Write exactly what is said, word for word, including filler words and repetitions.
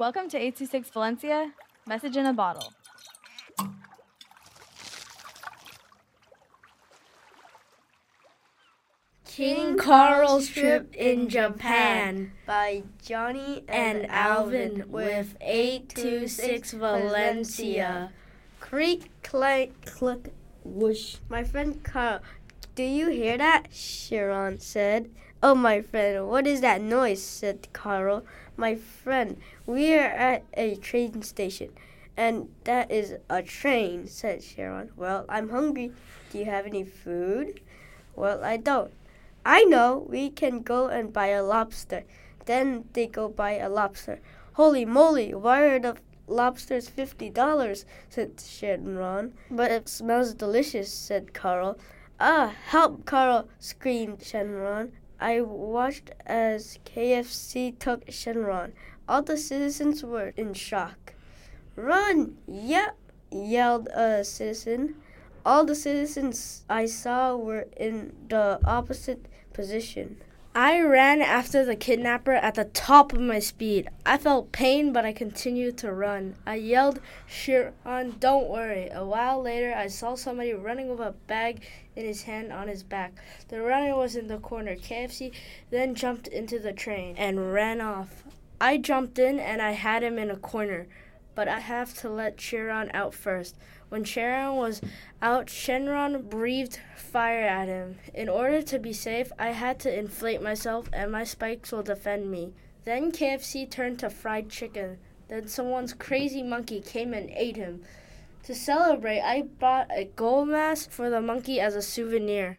Welcome to eight two six Valencia, Message in a Bottle. King Carl's Trip in Japan by Johnny and Alvin with eight two six Valencia. Creak, clank, click, whoosh. My friend Carl, do you hear that? Sharon said. Oh, my friend, what is that noise? Said Carl. My friend, we are at a train station, and that is a train, said Sharon. Well, I'm hungry. Do you have any food? Well, I don't. I know, we can go and buy a lobster. Then they go buy a lobster. Holy moly, why are the lobsters fifty dollars? Said Sharon. But it smells delicious, said Carl. Ah, help, Carl, screamed Sharon. I watched as K F C took Sharon. All the citizens were in shock. Run, yeah, yelled a citizen. All the citizens I saw were in the opposite position. I ran after the kidnapper at the top of my speed. I felt pain, but I continued to run. I yelled, Sharon, don't worry. A while later, I saw somebody running with a bag in his hand on his back. The runner was in the corner. K F C then jumped into the train and ran off. I jumped in, and I had him in a corner. But I have to let Sharon out first. When Sharon was out, Sharon breathed fire at him. In order to be safe, I had to inflate myself, and my spikes will defend me. Then K F C turned to fried chicken. Then someone's crazy monkey came and ate him. To celebrate, I bought a gold mask for the monkey as a souvenir.